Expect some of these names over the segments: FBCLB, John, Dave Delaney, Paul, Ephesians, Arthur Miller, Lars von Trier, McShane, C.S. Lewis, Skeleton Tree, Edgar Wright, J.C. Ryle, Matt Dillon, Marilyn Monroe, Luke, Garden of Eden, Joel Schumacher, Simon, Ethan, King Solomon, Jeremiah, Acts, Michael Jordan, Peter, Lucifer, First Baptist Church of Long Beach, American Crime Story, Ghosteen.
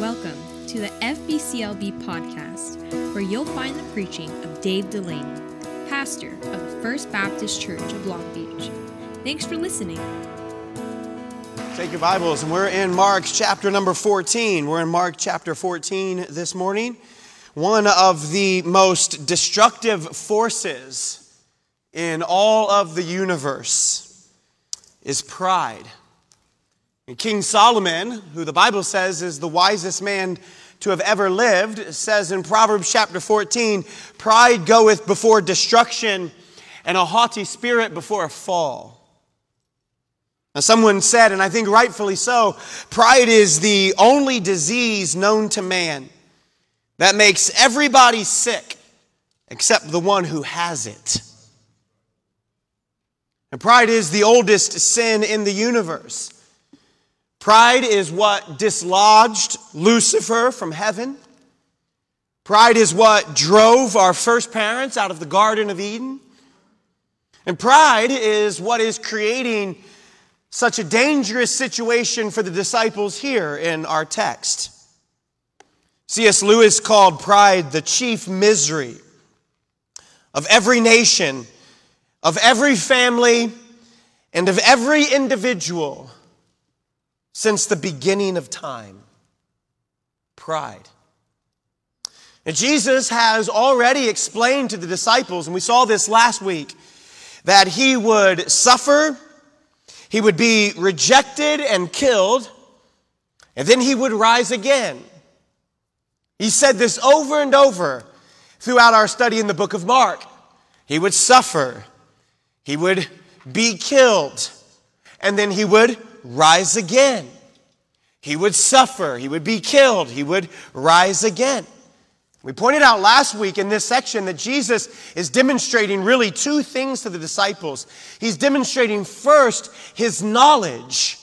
Welcome to the FBCLB podcast, where you'll find the preaching of Dave Delaney, pastor of the First Baptist Church of Long Beach. Thanks for listening. Take your Bibles, and we're in Mark chapter number 14. We're in Mark chapter 14 this morning. One of the most destructive forces in all of the universe is pride. And King Solomon, who the Bible says is the wisest man to have ever lived, says in Proverbs chapter 14, "Pride goeth before destruction, and a haughty spirit before a fall." Now, someone said, and I think rightfully so, pride is the only disease known to man that makes everybody sick except the one who has it. And pride is the oldest sin in the universe. Pride is what dislodged Lucifer from heaven. Pride is what drove our first parents out of the Garden of Eden. And pride is what is creating such a dangerous situation for the disciples here in our text. C.S. Lewis called pride the chief misery of every nation, of every family, and of every individual since the beginning of time. Pride. And Jesus has already explained to the disciples, and we saw this last week, that he would suffer, he would be rejected and killed, and then he would rise again. He said this over and over throughout our study in the book of Mark. He would suffer, he would be killed, and then he would rise again. He would suffer. He would be killed. He would rise again. We pointed out last week in this section that Jesus is demonstrating really two things to the disciples. He's demonstrating first his knowledge.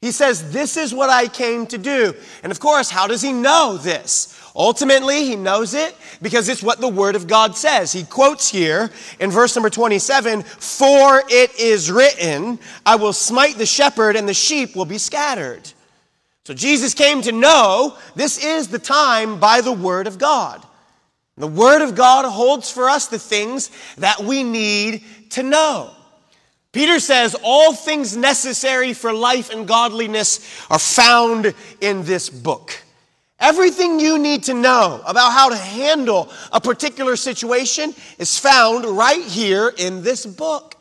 He says, "This is what I came to do." And of course, how does he know this? Ultimately, he knows it because it's what the Word of God says. He quotes here in verse number 27, "For it is written, I will smite the shepherd and the sheep will be scattered." So Jesus came to know this is the time by the Word of God. The Word of God holds for us the things that we need to know. Peter says all things necessary for life and godliness are found in this book. Everything you need to know about how to handle a particular situation is found right here in this book.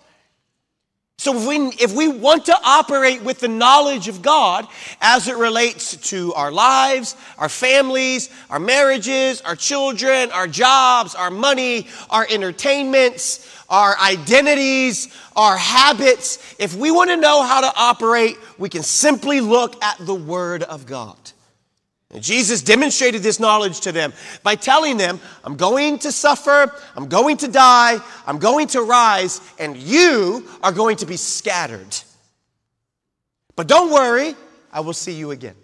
So if we want to operate with the knowledge of God as it relates to our lives, our families, our marriages, our children, our jobs, our money, our entertainments, our identities, our habits, if we want to know how to operate, we can simply look at the Word of God. Jesus demonstrated this knowledge to them by telling them, "I'm going to suffer, I'm going to die, I'm going to rise, and you are going to be scattered. But don't worry, I will see you again."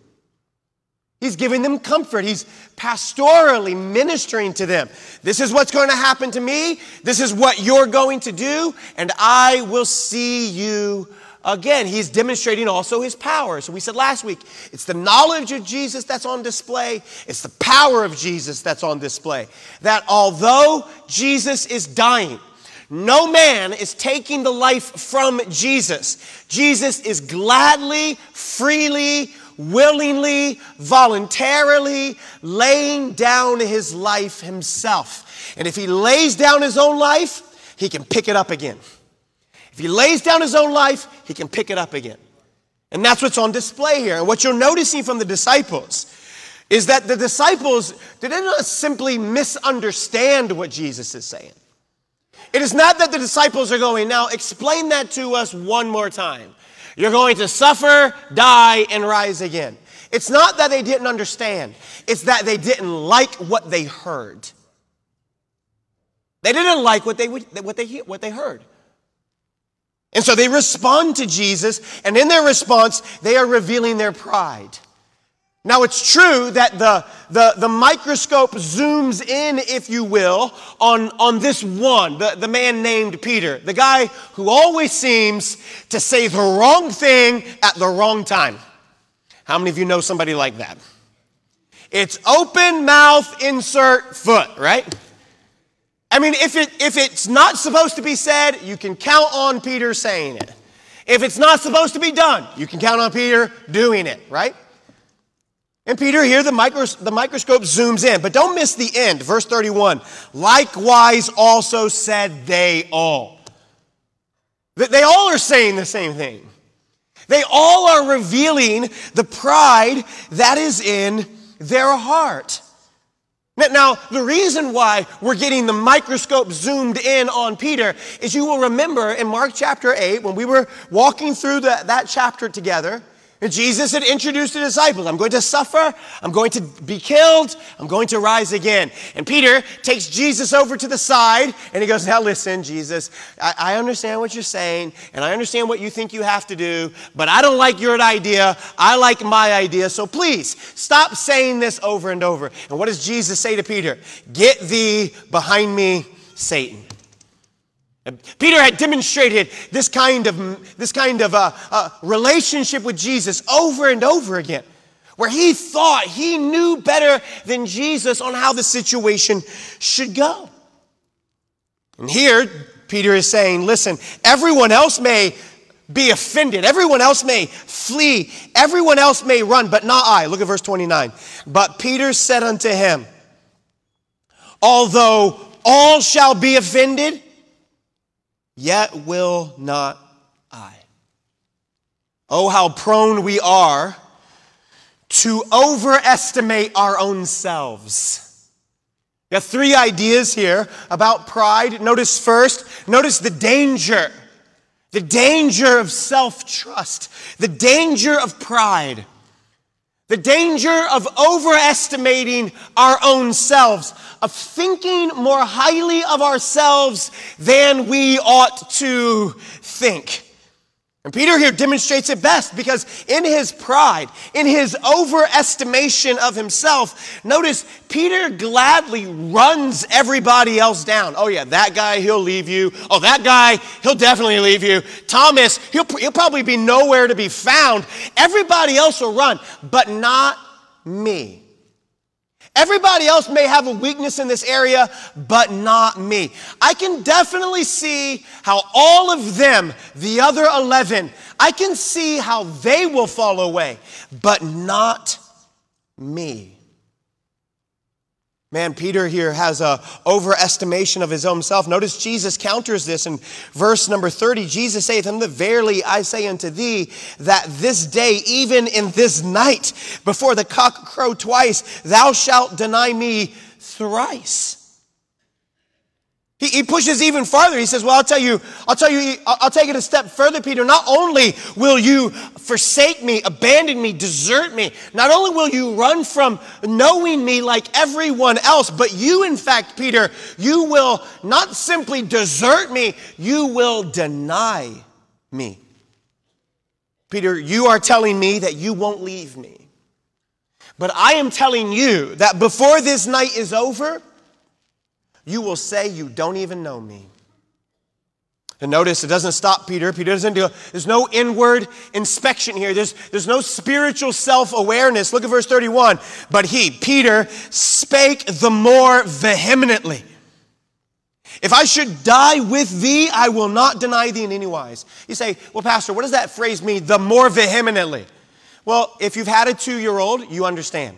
He's giving them comfort. He's pastorally ministering to them. This is what's going to happen to me. This is what you're going to do, and I will see you again. He's demonstrating also his power. So we said last week, it's the knowledge of Jesus that's on display. It's the power of Jesus that's on display. That although Jesus is dying, no man is taking the life from Jesus. Jesus is gladly, freely, willingly, voluntarily laying down his life himself. And if he lays down his own life, he can pick it up again. If he lays down his own life, he can pick it up again. And that's what's on display here. And what you're noticing from the disciples is that the disciples did not simply misunderstand what Jesus is saying. It is not that the disciples are going, "Now explain that to us one more time. You're going to suffer, die, and rise again." It's not that they didn't understand. It's that they didn't like what they heard. They didn't like what they heard. And so they respond to Jesus, and in their response, they are revealing their pride. Now, it's true that the microscope zooms in, if you will, on this one, the man named Peter, the guy who always seems to say the wrong thing at the wrong time. How many of you know somebody like that? It's open mouth, insert foot, right? I mean, if it's not supposed to be said, you can count on Peter saying it. If it's not supposed to be done, you can count on Peter doing it, right? And Peter here, the microscope zooms in. But don't miss the end. Verse 31, likewise also said they all. They all are saying the same thing. They all are revealing the pride that is in their heart. Now, the reason why we're getting the microscope zoomed in on Peter is you will remember in Mark chapter 8, when we were walking through that chapter together, and Jesus had introduced the disciples. I'm going to suffer. I'm going to be killed. I'm going to rise again. And Peter takes Jesus over to the side, and he goes, now listen, Jesus, I understand what you're saying, and I understand what you think you have to do, but I don't like your idea. I like my idea. So please, stop saying this over and over. And what does Jesus say to Peter? Get thee behind me, Satan. Peter had demonstrated this kind of relationship with Jesus over and over again, where he thought he knew better than Jesus on how the situation should go. And here, Peter is saying, listen, everyone else may be offended. Everyone else may flee. Everyone else may run, but not I. Look at verse 29. But Peter said unto him, although all shall be offended, yet will not I. Oh, how prone we are to overestimate our own selves. We have three ideas here about pride. Notice first, notice the danger of self-trust, the danger of pride, the danger of overestimating our own selves, of thinking more highly of ourselves than we ought to think. And Peter here demonstrates it best because in his pride, in his overestimation of himself, notice Peter gladly runs everybody else down. Oh yeah, that guy, he'll leave you. Oh, that guy, he'll definitely leave you. Thomas, he'll probably be nowhere to be found. Everybody else will run, but not me. Everybody else may have a weakness in this area, but not me. I can definitely see how all of them, the other 11, I can see how they will fall away, but not me. Man, Peter here has an overestimation of his own self. Notice Jesus counters this in verse number 30. Jesus saith unto verily I say unto thee, that this day, even in this night, before the cock crow twice, thou shalt deny me thrice. He pushes even farther. He says, well, I'll take it a step further, Peter. Not only will you forsake me, abandon me, desert me. Not only will you run from knowing me like everyone else, but you, in fact, Peter, you will not simply desert me, you will deny me. Peter, you are telling me that you won't leave me. But I am telling you that before this night is over, you will say you don't even know me. And notice, it doesn't stop Peter. Peter doesn't do it. There's no inward inspection here. There's no spiritual self-awareness. Look at verse 31. But he, Peter, spake the more vehemently. If I should die with thee, I will not deny thee in any wise. You say, well, Pastor, what does that phrase mean, the more vehemently? Well, if you've had a 2-year-old, you understand.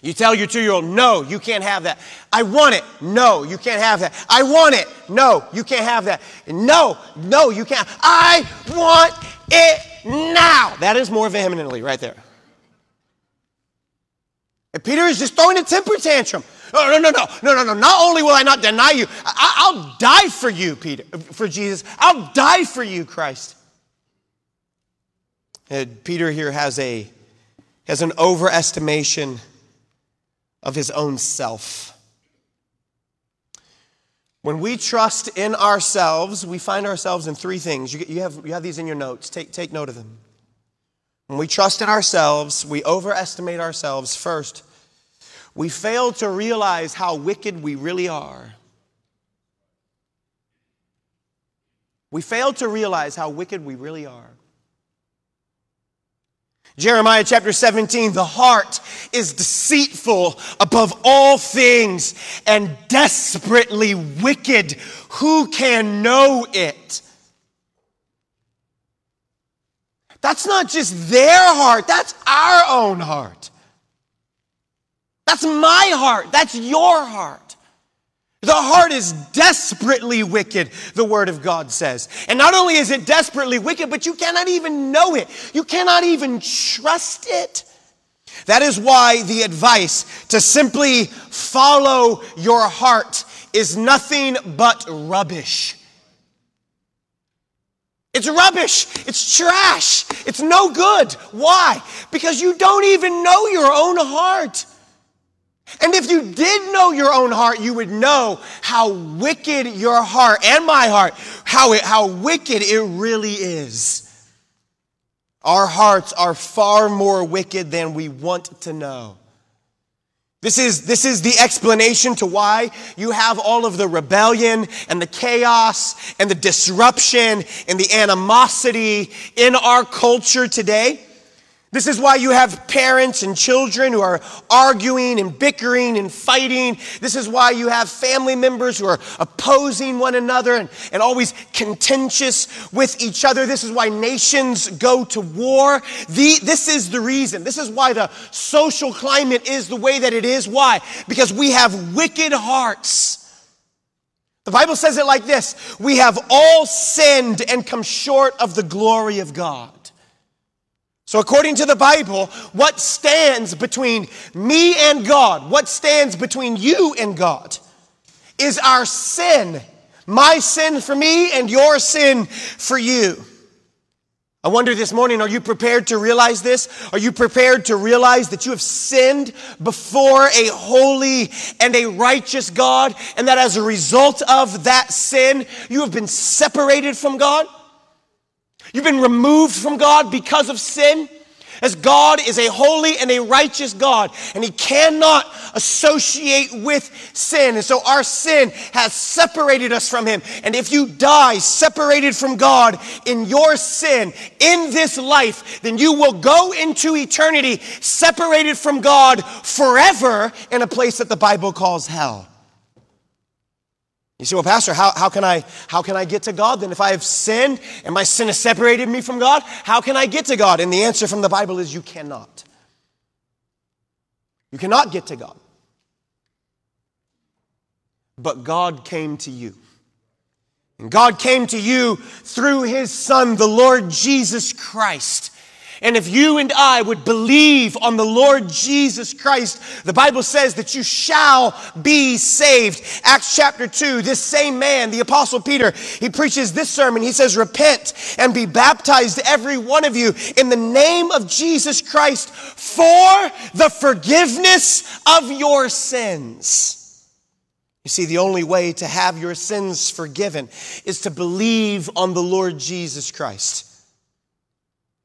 You tell your 2-year-old, no, you can't have that. I want it. No, you can't have that. I want it. No, you can't have that. No, you can't. I want it now. That is more vehemently right there. And Peter is just throwing a temper tantrum. No. Not only will I not deny you, I'll die for you, Peter, for Jesus. I'll die for you, Christ. And Peter here has an overestimation of his own self. When we trust in ourselves, we find ourselves in three things. You have these in your notes. Take note of them. When we trust in ourselves, we overestimate ourselves. First, we fail to realize how wicked we really are. Jeremiah chapter 17, the heart is deceitful above all things and desperately wicked. Who can know it? That's not just their heart. That's our own heart. That's my heart. That's your heart. The heart is desperately wicked, the Word of God says. And not only is it desperately wicked, but you cannot even know it. You cannot even trust it. That is why the advice to simply follow your heart is nothing but rubbish. It's rubbish. It's trash. It's no good. Why? Because you don't even know your own heart. And if you did know your own heart, you would know how wicked your heart and my heart, how wicked it really is. Our hearts are far more wicked than we want to know. This is the explanation to why you have all of the rebellion and the chaos and the disruption and the animosity in our culture today. This is why you have parents and children who are arguing and bickering and fighting. This is why you have family members who are opposing one another and always contentious with each other. This is why nations go to war. This is the reason. This is why the social climate is the way that it is. Why? Because we have wicked hearts. The Bible says it like this: we have all sinned and come short of the glory of God. So according to the Bible, what stands between me and God, what stands between you and God, is our sin. My sin for me and your sin for you. I wonder this morning, are you prepared to realize this? Are you prepared to realize that you have sinned before a holy and a righteous God, and that as a result of that sin, you have been separated from God? You've been removed from God because of sin, as God is a holy and a righteous God, and He cannot associate with sin. And so our sin has separated us from Him. And if you die separated from God in your sin, in this life, then you will go into eternity separated from God forever in a place that the Bible calls hell. You say, well, Pastor, how can I get to God then? If I have sinned and my sin has separated me from God, how can I get to God? And the answer from the Bible is you cannot. You cannot get to God. But God came to you. And God came to you through His Son, the Lord Jesus Christ. And if you and I would believe on the Lord Jesus Christ, the Bible says that you shall be saved. Acts chapter 2, this same man, the Apostle Peter, he preaches this sermon. He says, repent and be baptized every one of you in the name of Jesus Christ for the forgiveness of your sins. You see, the only way to have your sins forgiven is to believe on the Lord Jesus Christ.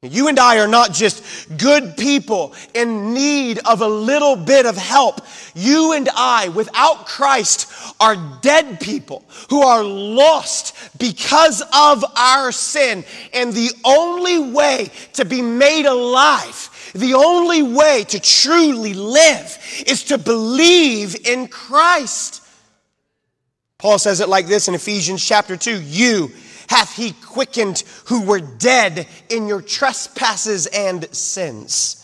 You and I are not just good people in need of a little bit of help. You and I, without Christ, are dead people who are lost because of our sin. And the only way to be made alive, the only way to truly live, is to believe in Christ. Paul says it like this in Ephesians chapter 2, you hath He quickened who were dead in your trespasses and sins.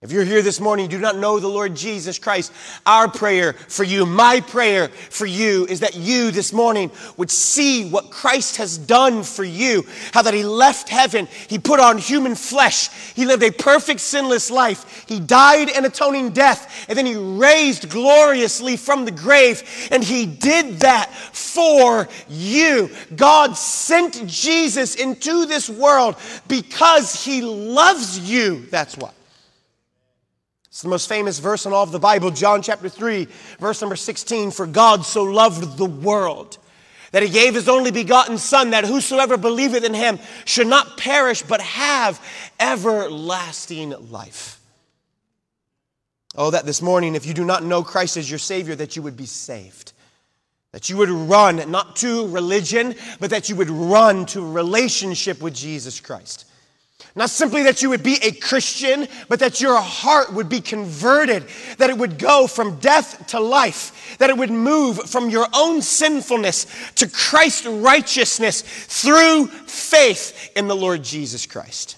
If you're here this morning, do not know the Lord Jesus Christ, our prayer for you, my prayer for you, is that you this morning would see what Christ has done for you, how that He left heaven, He put on human flesh, He lived a perfect sinless life, He died an atoning death, and then He raised gloriously from the grave, and He did that for you. God sent Jesus into this world because He loves you, that's why. It's the most famous verse in all of the Bible, John chapter 3, verse number 16. For God so loved the world that He gave His only begotten Son, that whosoever believeth in Him should not perish, but have everlasting life. Oh, that this morning, if you do not know Christ as your Savior, that you would be saved. That you would run, not to religion, but that you would run to a relationship with Jesus Christ. Not simply that you would be a Christian, but that your heart would be converted, that it would go from death to life, that it would move from your own sinfulness to Christ's righteousness through faith in the Lord Jesus Christ.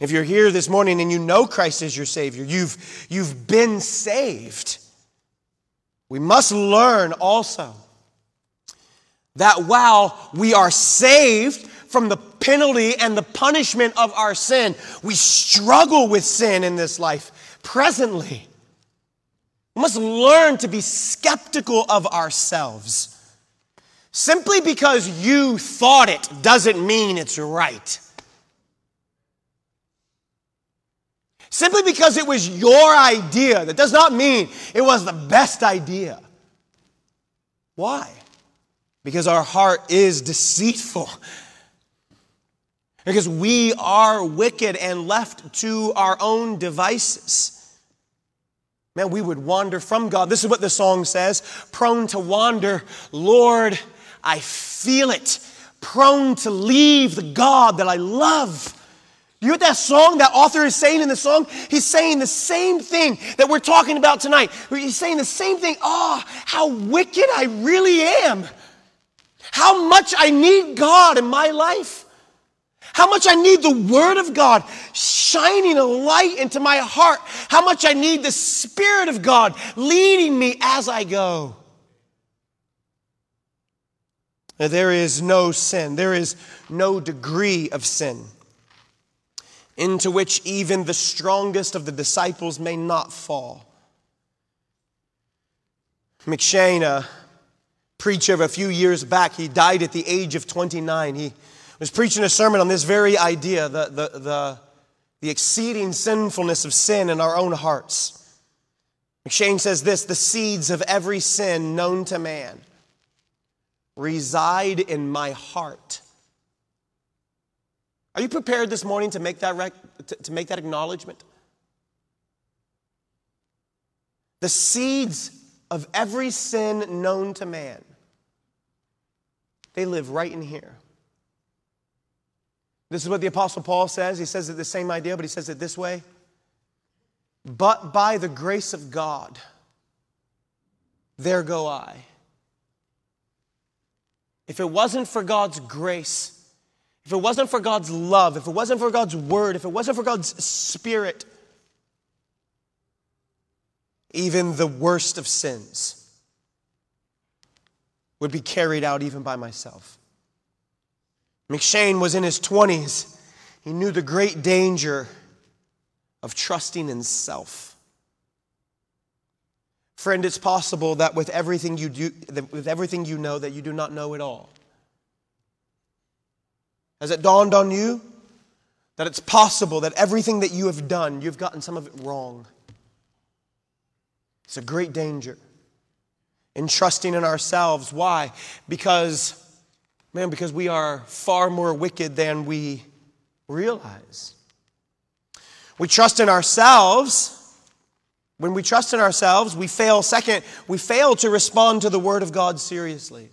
If you're here this morning and you know Christ is your Savior, you've been saved. We must learn also that while we are saved from the penalty and the punishment of our sin, we struggle with sin in this life presently. We must learn to be skeptical of ourselves. Simply because you thought it doesn't mean it's right. Simply because it was your idea, that does not mean it was the best idea. Why? Because our heart is deceitful. Because we are wicked and left to our own devices. Man, we would wander from God. This is what the song says. Prone to wander, Lord, I feel it. Prone to leave the God that I love. You hear that song that author is saying in the song? He's saying the same thing that we're talking about tonight. He's saying the same thing. Oh, how wicked I really am. How much I need God in my life. How much I need the Word of God shining a light into my heart. How much I need the Spirit of God leading me as I go. Now, there is no sin. There is no degree of sin into which even the strongest of the disciples may not fall. McShane, a preacher of a few years back, he died at the age of 29. He was preaching a sermon on this very idea, the exceeding sinfulness of sin in our own hearts. McShane says this, the seeds of every sin known to man reside in my heart. Are you prepared this morning to make that to make that acknowledgement? The seeds of every sin known to man, they live right in here. This is what the Apostle Paul says. He says it the same idea, but he says it this way. But by the grace of God, there go I. If it wasn't for God's grace, if it wasn't for God's love, if it wasn't for God's word, if it wasn't for God's Spirit, even the worst of sins would be carried out even by myself. McShane was in his 20s. He knew the great danger of trusting in self. Friend, it's possible that with everything you do, with everything you know, that you do not know it all. Has it dawned on you that it's possible that everything that you have done, you've gotten some of it wrong? It's a great danger in trusting in ourselves. Why? Because because we are far more wicked than we realize. We trust in ourselves. When we trust in ourselves, we fail. Second, we fail to respond to the Word of God seriously.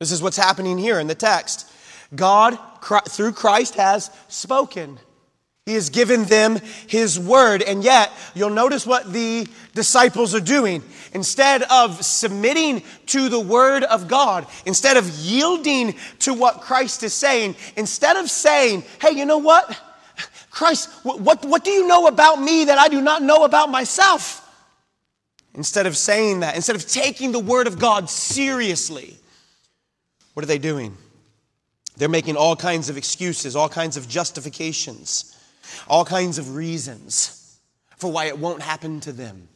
This is what's happening here in the text. God, through Christ, has spoken. He has given them His word. And yet, you'll notice what the disciples are doing. Instead of submitting to the word of God, instead of yielding to what Christ is saying, instead of saying, hey, you know what? Christ, what do you know about me that I do not know about myself? Instead of saying that, instead of taking the word of God seriously, what are they doing? They're making all kinds of excuses, all kinds of justifications, all kinds of reasons for why it won't happen to them.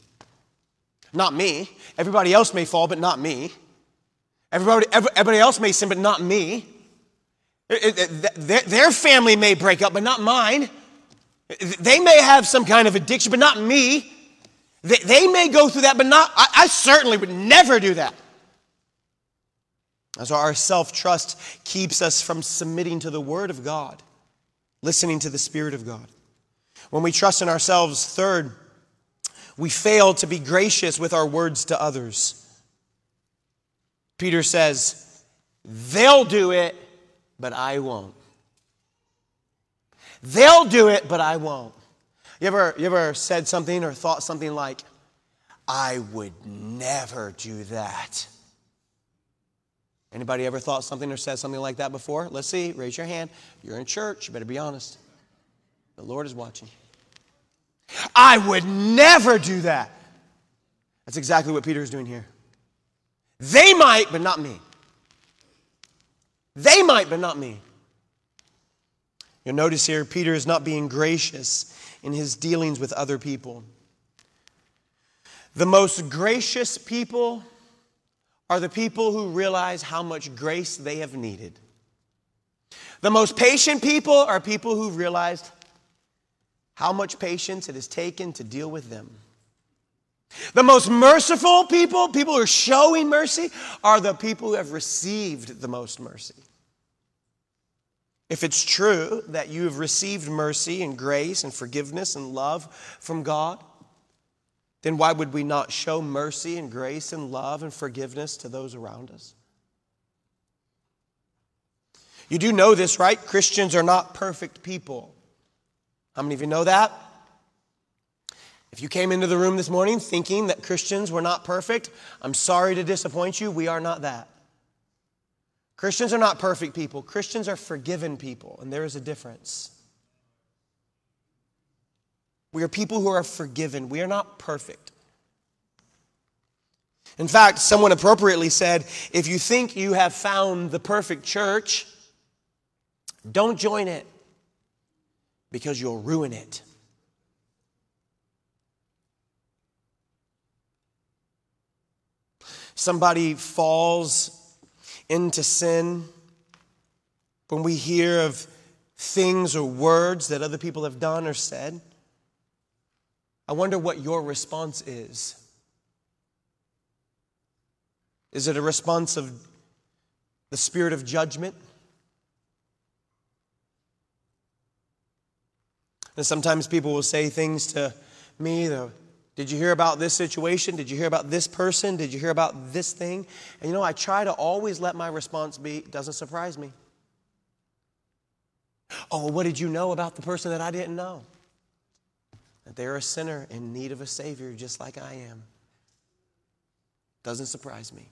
Not me. Everybody else may fall, but not me. Everybody else may sin, but not me. Their family may break up, but not mine. They may have some kind of addiction, but not me. They may go through that, but not. I certainly would never do that. As our self-trust keeps us from submitting to the Word of God, listening to the Spirit of God. When we trust in ourselves, third, we fail to be gracious with our words to others. Peter says, they'll do it, but I won't. They'll do it, but I won't. You ever said something or thought something like, I would never do that? Anybody ever thought something or said something like that before? Let's see. Raise your hand. You're in church. You better be honest. The Lord is watching. I would never do that. That's exactly what Peter is doing here. They might, but not me. They might, but not me. You'll notice here, Peter is not being gracious in his dealings with other people. The most gracious people are the people who realize how much grace they have needed. The most patient people are people who realized how much patience it has taken to deal with them. The most merciful people, people who are showing mercy, are the people who have received the most mercy. If it's true that you have received mercy and grace and forgiveness and love from God, then why would we not show mercy and grace and love and forgiveness to those around us? You do know this, right? Christians are not perfect people. How many of you know that? If you came into the room this morning thinking that Christians were not perfect, I'm sorry to disappoint you. We are not that. Christians are not perfect people. Christians are forgiven people, and there is a difference. We are people who are forgiven. We are not perfect. In fact, someone appropriately said, if you think you have found the perfect church, don't join it because you'll ruin it. Somebody falls into sin. When we hear of things or words that other people have done or said, I wonder what your response is. Is it a response of the spirit of judgment? And sometimes people will say things to me, did you hear about this situation? Did you hear about this person? Did you hear about this thing? And I try to always let my response be, doesn't surprise me. Oh, what did you know about the person that I didn't know? That they're a sinner in need of a Savior just like I am. Doesn't surprise me.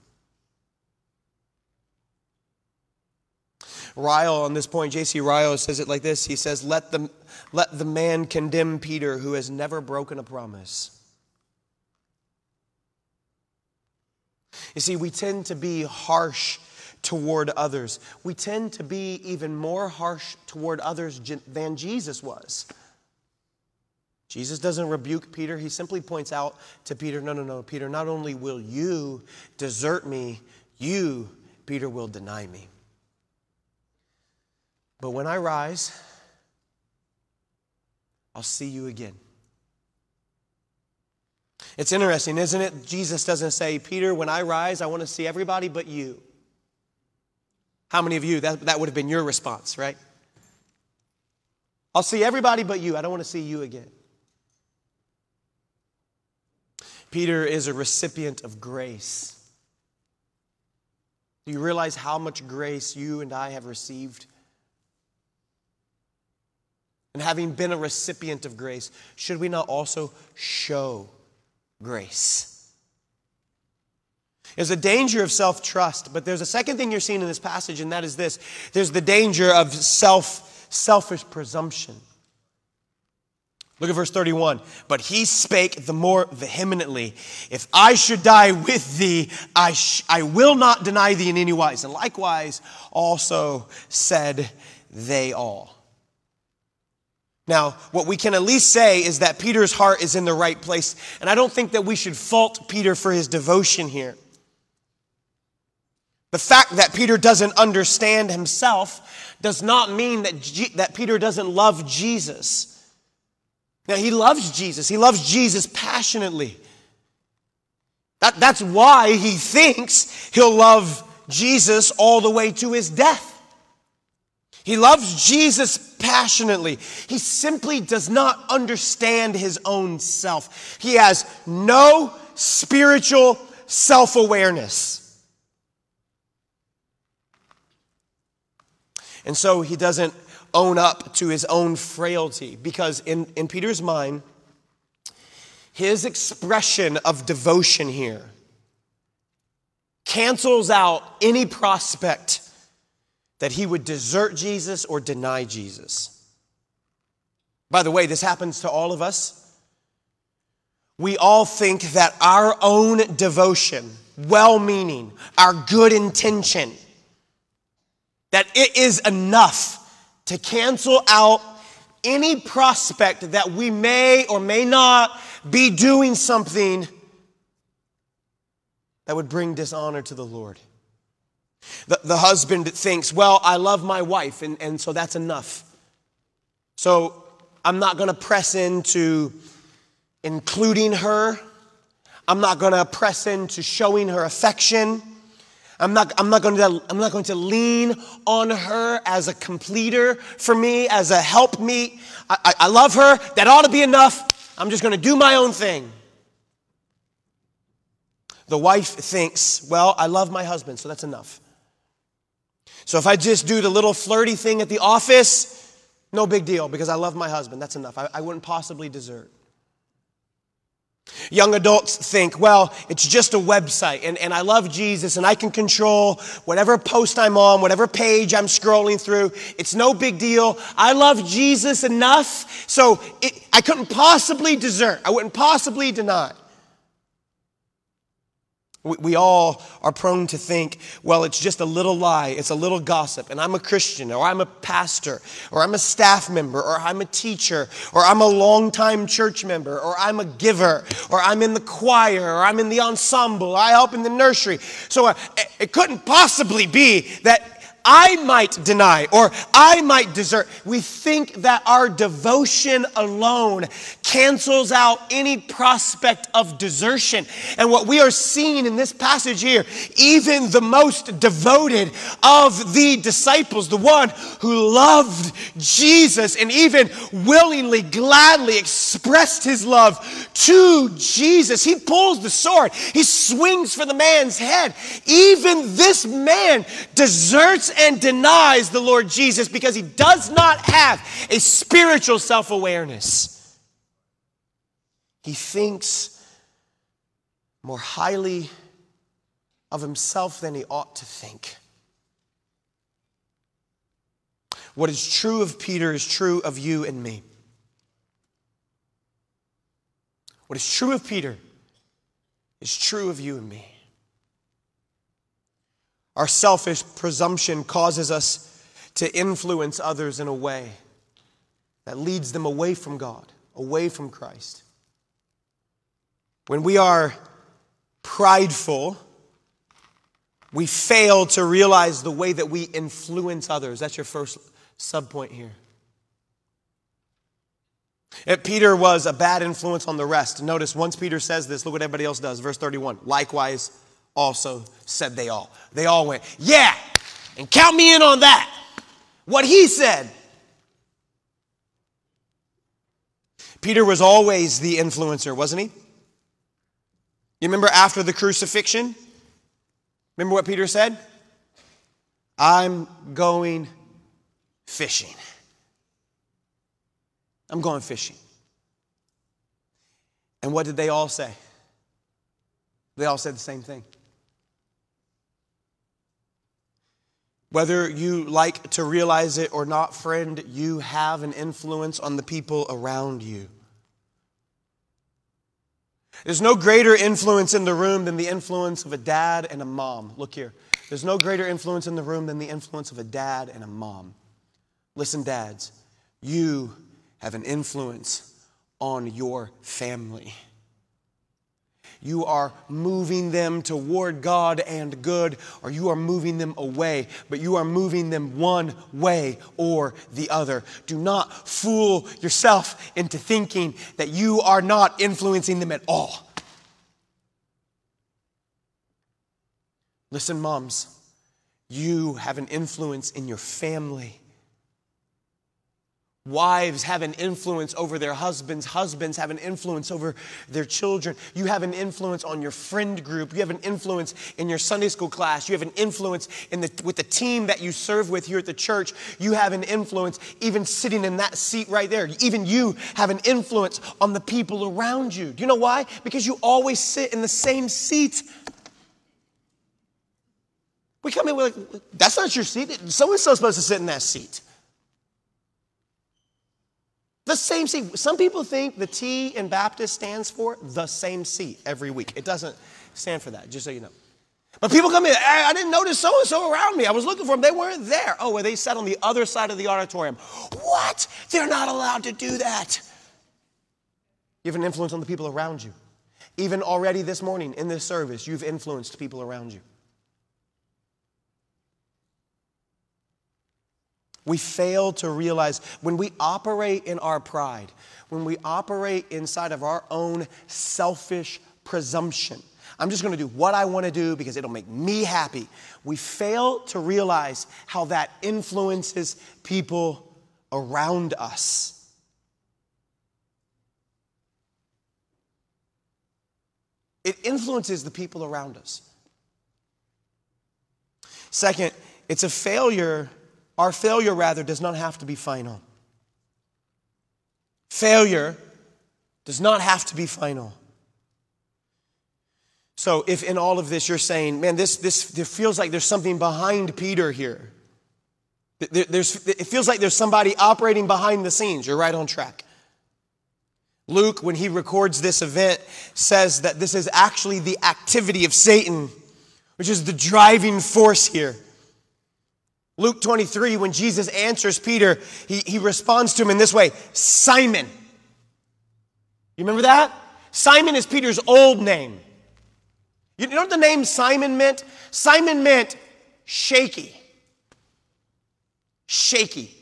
Ryle, on this point, J.C. Ryle says it like this. He says, let the man condemn Peter who has never broken a promise. You see, we tend to be harsh toward others. We tend to be even more harsh toward others than Jesus was. Jesus doesn't rebuke Peter. He simply points out to Peter, no, Peter, not only will you desert me, you, Peter, will deny me. But when I rise, I'll see you again. It's interesting, isn't it? Jesus doesn't say, Peter, when I rise, I want to see everybody but you. How many of you, that would have been your response, right? I'll see everybody but you. I don't want to see you again. Peter is a recipient of grace. Do you realize how much grace you and I have received? And having been a recipient of grace, should we not also show grace? There's a danger of self-trust, but there's a second thing you're seeing in this passage, and that is this. There's the danger of selfish presumption. Look at verse 31. But he spake the more vehemently, if I should die with thee, I will not deny thee in any wise. And likewise also said they all. Now, what we can at least say is that Peter's heart is in the right place. And I don't think that we should fault Peter for his devotion here. The fact that Peter doesn't understand himself does not mean that Peter doesn't love Jesus. Now, he loves Jesus. He loves Jesus passionately. That's why he thinks he'll love Jesus all the way to his death. He loves Jesus passionately. He simply does not understand his own self. He has no spiritual self-awareness. And so he doesn't own up to his own frailty, because in Peter's mind, his expression of devotion here cancels out any prospect that he would desert Jesus or deny Jesus. By the way, this happens to all of us. We all think that our own devotion, well-meaning, our good intention, that it is enough to cancel out any prospect that we may or may not be doing something that would bring dishonor to the Lord. The husband thinks, well, I love my wife, and so that's enough. So I'm not going to press into including her. I'm not going to press into showing her affection. I'm not going to lean on her as a completer for me, as a helpmeet. I love her. That ought to be enough. I'm just going to do my own thing. The wife thinks, well, I love my husband, so that's enough. So if I just do the little flirty thing at the office, no big deal, because I love my husband. That's enough. I wouldn't possibly desert. Young adults think, well, it's just a website, and I love Jesus, and I can control whatever post I'm on, whatever page I'm scrolling through. It's no big deal. I love Jesus enough, so I couldn't possibly desert. I wouldn't possibly deny. We all are prone to think, well, it's just a little lie. It's a little gossip. And I'm a Christian, or I'm a pastor, or I'm a staff member, or I'm a teacher, or I'm a longtime church member, or I'm a giver, or I'm in the choir, or I'm in the ensemble, or I help in the nursery. So it couldn't possibly be that I might deny or I might desert. We think that our devotion alone cancels out any prospect of desertion. And what we are seeing in this passage here, even the most devoted of the disciples, the one who loved Jesus and even willingly, gladly expressed his love to Jesus, he pulls the sword. He swings for the man's head. Even this man deserts and denies the Lord Jesus because he does not have a spiritual self-awareness. He thinks more highly of himself than he ought to think. What is true of Peter is true of you and me. What is true of Peter is true of you and me. Our selfish presumption causes us to influence others in a way that leads them away from God, away from Christ. When we are prideful, we fail to realize the way that we influence others. That's your first subpoint here. If Peter was a bad influence on the rest. Notice once Peter says this, look what everybody else does. Verse 31, likewise, also said they all. They all went, yeah, and count me in on that. What he said. Peter was always the influencer, wasn't he? You remember after the crucifixion? Remember what Peter said? I'm going fishing. I'm going fishing. And what did they all say? They all said the same thing. Whether you like to realize it or not, friend, you have an influence on the people around you. There's no greater influence in the room than the influence of a dad and a mom. Look here. There's no greater influence in the room than the influence of a dad and a mom. Listen, dads, you have an influence on your family. You are moving them toward God and good, or you are moving them away, but you are moving them one way or the other. Do not fool yourself into thinking that you are not influencing them at all. Listen, moms, you have an influence in your family. Wives have an influence over their husbands. Husbands have an influence over their children. You have an influence on your friend group. You have an influence in your Sunday school class. You have an influence with the team that you serve with here at the church. You have an influence even sitting in that seat right there. Even you have an influence on the people around you. Do you know why? Because you always sit in the same seat. We come in, we're like, that's not your seat. So-and-so's supposed to sit in that seat. The same seat. Some people think the T in Baptist stands for the same seat every week. It doesn't stand for that, just so you know. But people come in, I didn't notice so-and-so around me. I was looking for them. They weren't there. Oh, well, they sat on the other side of the auditorium. What? They're not allowed to do that. You have an influence on the people around you. Even already this morning in this service, you've influenced people around you. We fail to realize when we operate in our pride, when we operate inside of our own selfish presumption, I'm just going to do what I want to do because it'll make me happy. We fail to realize how that influences people around us. It influences the people around us. Second, it's a failure. Our failure, rather, does not have to be final. Failure does not have to be final. So if in all of this you're saying, man, this feels like there's something behind Peter here. It feels like there's somebody operating behind the scenes. You're right on track. Luke, when he records this event, says that this is actually the activity of Satan, which is the driving force here. Luke 23, when Jesus answers Peter, he responds to him in this way, Simon. You remember that? Simon is Peter's old name. You know what the name Simon meant? Simon meant shaky. Shaky.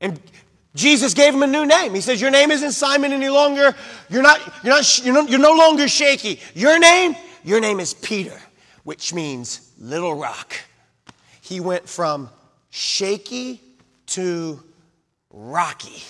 And Jesus gave him a new name. He says, your name isn't Simon any longer. You're no longer shaky. Your name is Peter, which means little rock. He went from shaky to rocky.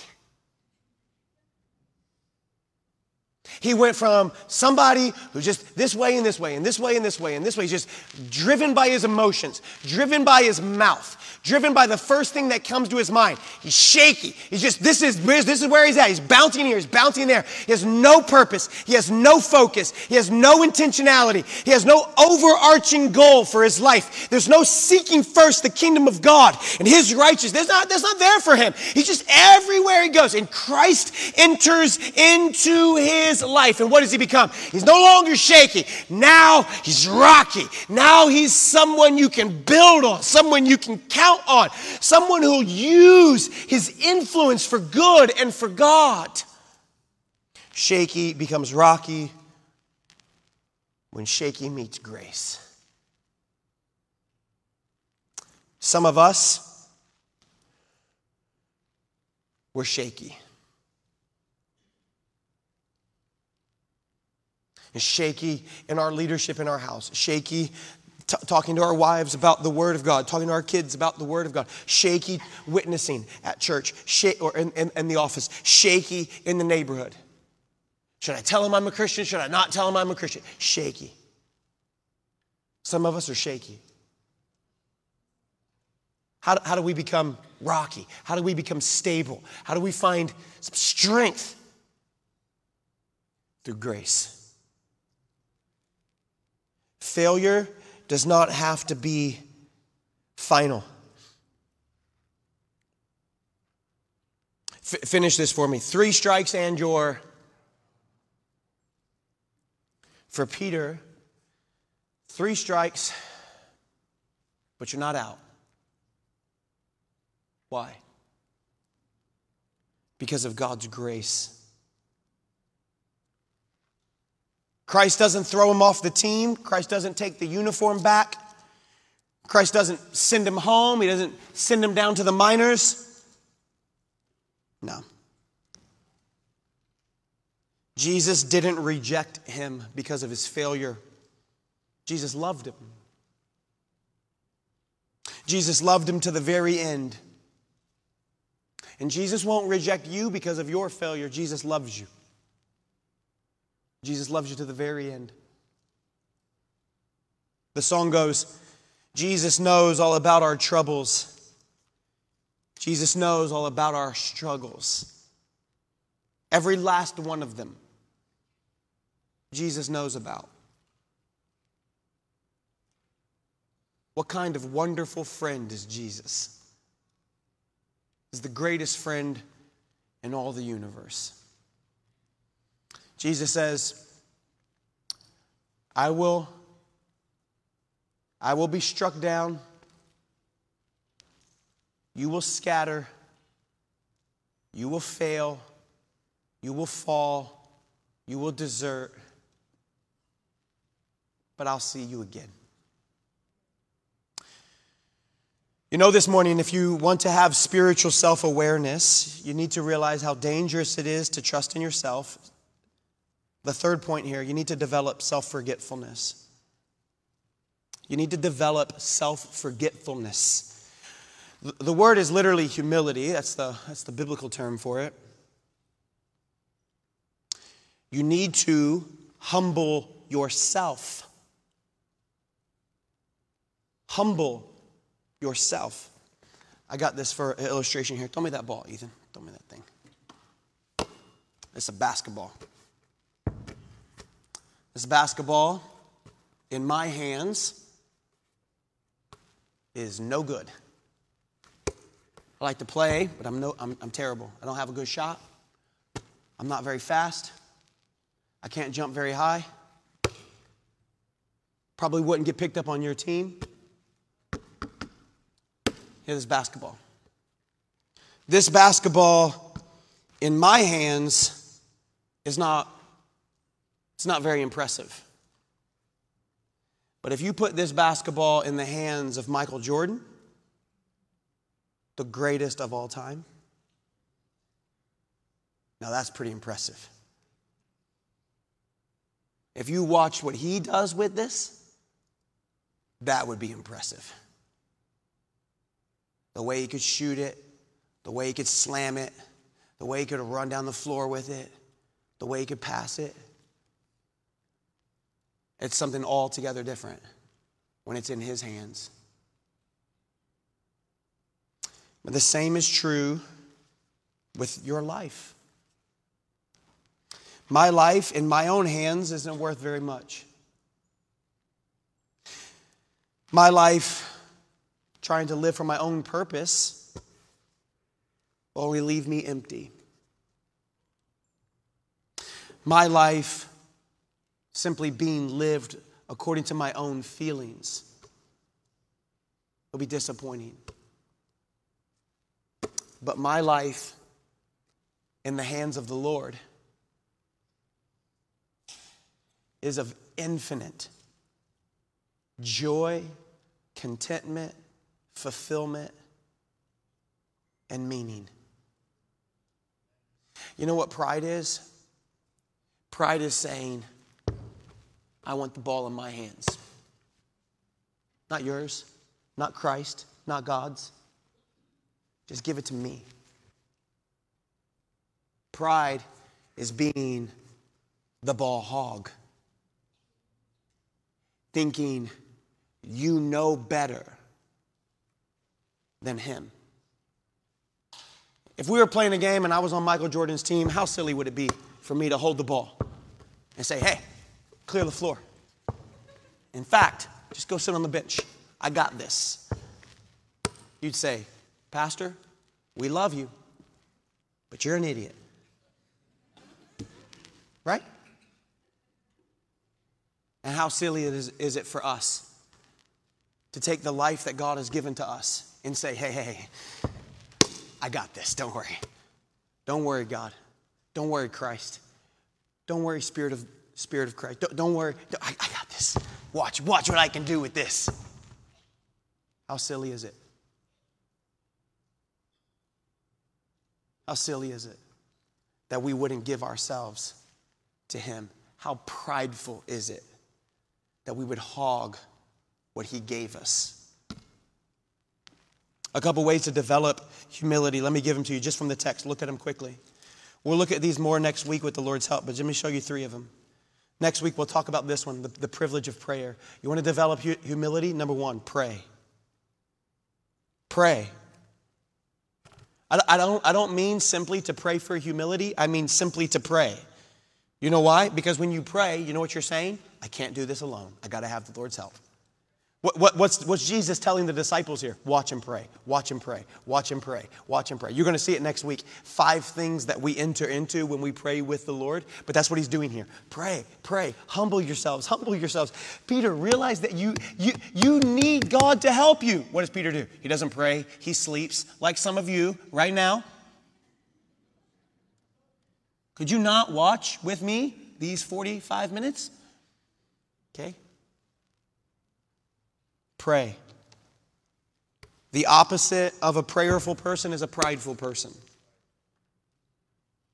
He went from somebody who just this way and this way and this way and this way and this way, just driven by his emotions, driven by his mouth, driven by the first thing that comes to his mind. He's shaky. He's just, this is where he's at. He's bouncing here. He's bouncing there. He has no purpose. He has no focus. He has no intentionality. He has no overarching goal for his life. There's no seeking first the kingdom of God and his righteousness. That's not there for him. He's just everywhere he goes. And Christ enters into his life. And what does he become? He's no longer shaky. Now he's rocky. Now he's someone you can build on, someone you can count on, someone who'll use his influence for good and for God. Shaky becomes rocky when shaky meets grace. Some of us were shaky. Shaky in our leadership in our house, shaky talking to our wives about the Word of God, talking to our kids about the Word of God, shaky witnessing at church or in the office, shaky in the neighborhood. Should I tell him I'm a Christian? Should I not tell him I'm a Christian? Shaky. Some of us are shaky. How do we become rocky? How do we become stable? How do we find some strength? Through grace. Failure does not have to be final. Finish this for me. 3 strikes and you're. For Peter, 3 strikes, but you're not out. Why? Because of God's grace. Christ doesn't throw him off the team. Christ doesn't take the uniform back. Christ doesn't send him home. He doesn't send him down to the minors. No. Jesus didn't reject him because of his failure. Jesus loved him. Jesus loved him to the very end. And Jesus won't reject you because of your failure. Jesus loves you. Jesus loves you to the very end. The song goes, Jesus knows all about our troubles. Jesus knows all about our struggles. Every last one of them, Jesus knows about. What kind of wonderful friend is Jesus? He's the greatest friend in all the universe. Jesus says, I will be struck down. You will scatter. You will fail. You will fall. You will desert. But I'll see you again. You know, this morning, if you want to have spiritual self-awareness, you need to realize how dangerous it is to trust in yourself. The third point here, you need to develop self-forgetfulness. You need to develop self-forgetfulness. The word is literally humility. That's the biblical term for it. You need to humble yourself. Humble yourself. I got this for illustration here. Throw me that ball, Ethan. Throw me that thing. It's a basketball. This basketball in my hands is no good. I like to play, but I'm terrible. I don't have a good shot. I'm not very fast. I can't jump very high. Probably wouldn't get picked up on your team. Here's basketball. This basketball in my hands is not very impressive. But if you put this basketball in the hands of Michael Jordan, the greatest of all time, now that's pretty impressive. If you watch what he does with this, that would be impressive. The way he could shoot it, the way he could slam it, the way he could run down the floor with it, the way he could pass it. It's something altogether different when it's in his hands. But the same is true with your life. My life in my own hands isn't worth very much. My life trying to live for my own purpose will only leave me empty. My life simply being lived according to my own feelings will be disappointing. But my life in the hands of the Lord is of infinite joy, contentment, fulfillment, and meaning. You know what pride is? Pride is saying, I want the ball in my hands. Not yours, not Christ, not God's. Just give it to me. Pride is being the ball hog. Thinking you know better than him. If we were playing a game and I was on Michael Jordan's team, how silly would it be for me to hold the ball and say, hey, clear the floor. In fact, just go sit on the bench. I got this. You'd say, Pastor, we love you, but you're an idiot. Right? And how silly is it for us to take the life that God has given to us and say, hey, I got this. Don't worry. Don't worry, God. Don't worry, Christ. Don't worry, Spirit of Christ. Don't worry. I got this. Watch what I can do with this. How silly is it? How silly is it that we wouldn't give ourselves to him? How prideful is it that we would hog what he gave us? A couple ways to develop humility. Let me give them to you just from the text. Look at them quickly. We'll look at these more next week with the Lord's help, but let me show you three of them. Next week, we'll talk about this one, the privilege of prayer. You want to develop humility? Number one, pray. Pray. I don't mean simply to pray for humility. I mean simply to pray. You know why? Because when you pray, you know what you're saying? I can't do this alone. I got to have the Lord's help. What's Jesus telling the disciples here? Watch and pray, watch and pray, watch and pray, watch and pray. You're going to see it next week. 5 things that we enter into when we pray with the Lord. But that's what he's doing here. Pray, pray, humble yourselves, humble yourselves. Peter, realize that you need God to help you. What does Peter do? He doesn't pray. He sleeps like some of you right now. Could you not watch with me these 45 minutes? Okay. Pray. The opposite of a prayerful person is a prideful person.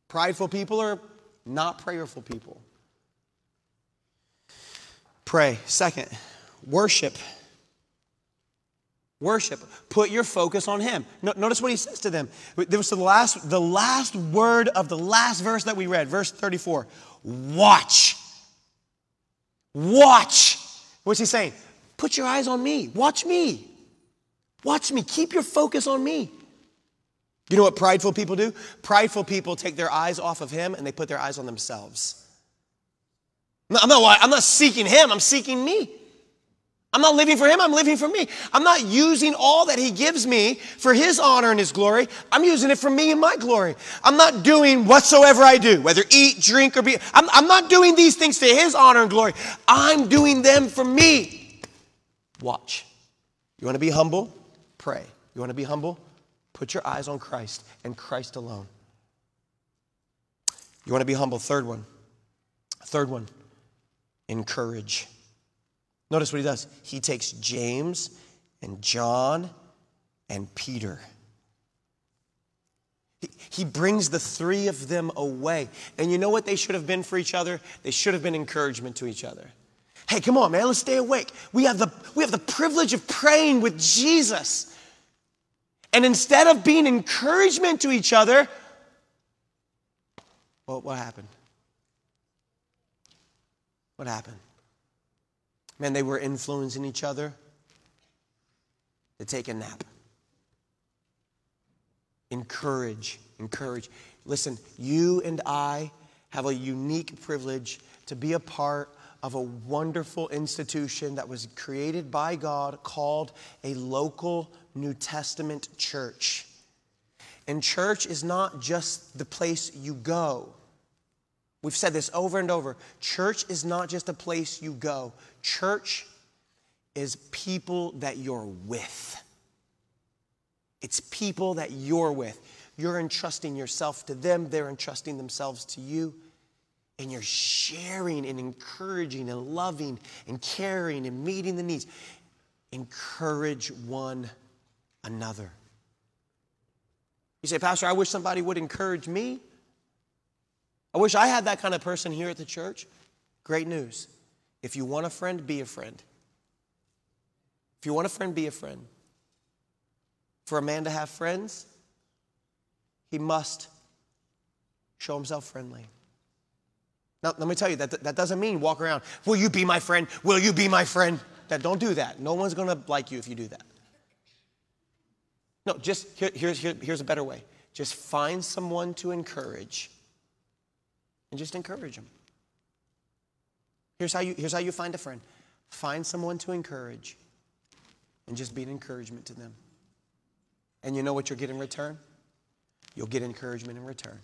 Prideful people are not prayerful people. Pray. Second, worship. Worship. Put your focus on him. Notice what he says to them. There was the last word of the last verse that we read, verse 34. Watch. Watch. What's he saying? Put your eyes on me. Watch me. Watch me. Keep your focus on me. You know what prideful people do? Prideful people take their eyes off of him and they put their eyes on themselves. I'm not seeking him. I'm seeking me. I'm not living for him. I'm living for me. I'm not using all that he gives me for his honor and his glory. I'm using it for me and my glory. I'm not doing whatsoever I do, whether eat, drink, or be. I'm not doing these things to his honor and glory. I'm doing them for me. Watch. You want to be humble? Pray. You want to be humble? Put your eyes on Christ and Christ alone. You want to be humble? Third one. Encourage. Notice what he does. He takes James and John and Peter. He brings the three of them away. And you know what they should have been for each other? They should have been encouragement to each other. Hey, come on, man, let's stay awake. We have the privilege of praying with Jesus. And instead of being encouragement to each other, well, what happened? What happened? Man, they were influencing each other to take a nap. Encourage. Listen, you and I have a unique privilege to be a part of a wonderful institution that was created by God called a local New Testament church. And church is not just the place you go. We've said this over and over. Church is not just a place you go. Church is people that you're with. It's people that you're with. You're entrusting yourself to them. They're entrusting themselves to you. And you're sharing and encouraging and loving and caring and meeting the needs. Encourage one another. You say, Pastor, I wish somebody would encourage me. I wish I had that kind of person here at the church. Great news. If you want a friend, be a friend. If you want a friend, be a friend. For a man to have friends, he must show himself friendly. Now, let me tell you, that doesn't mean walk around, will you be my friend? Will you be my friend? Don't do that. No one's going to like you if you do that. No, just here's a better way. Just find someone to encourage and just encourage them. Here's how you find a friend. Find someone to encourage and just be an encouragement to them. And you know what you'll get in return? You'll get encouragement in return.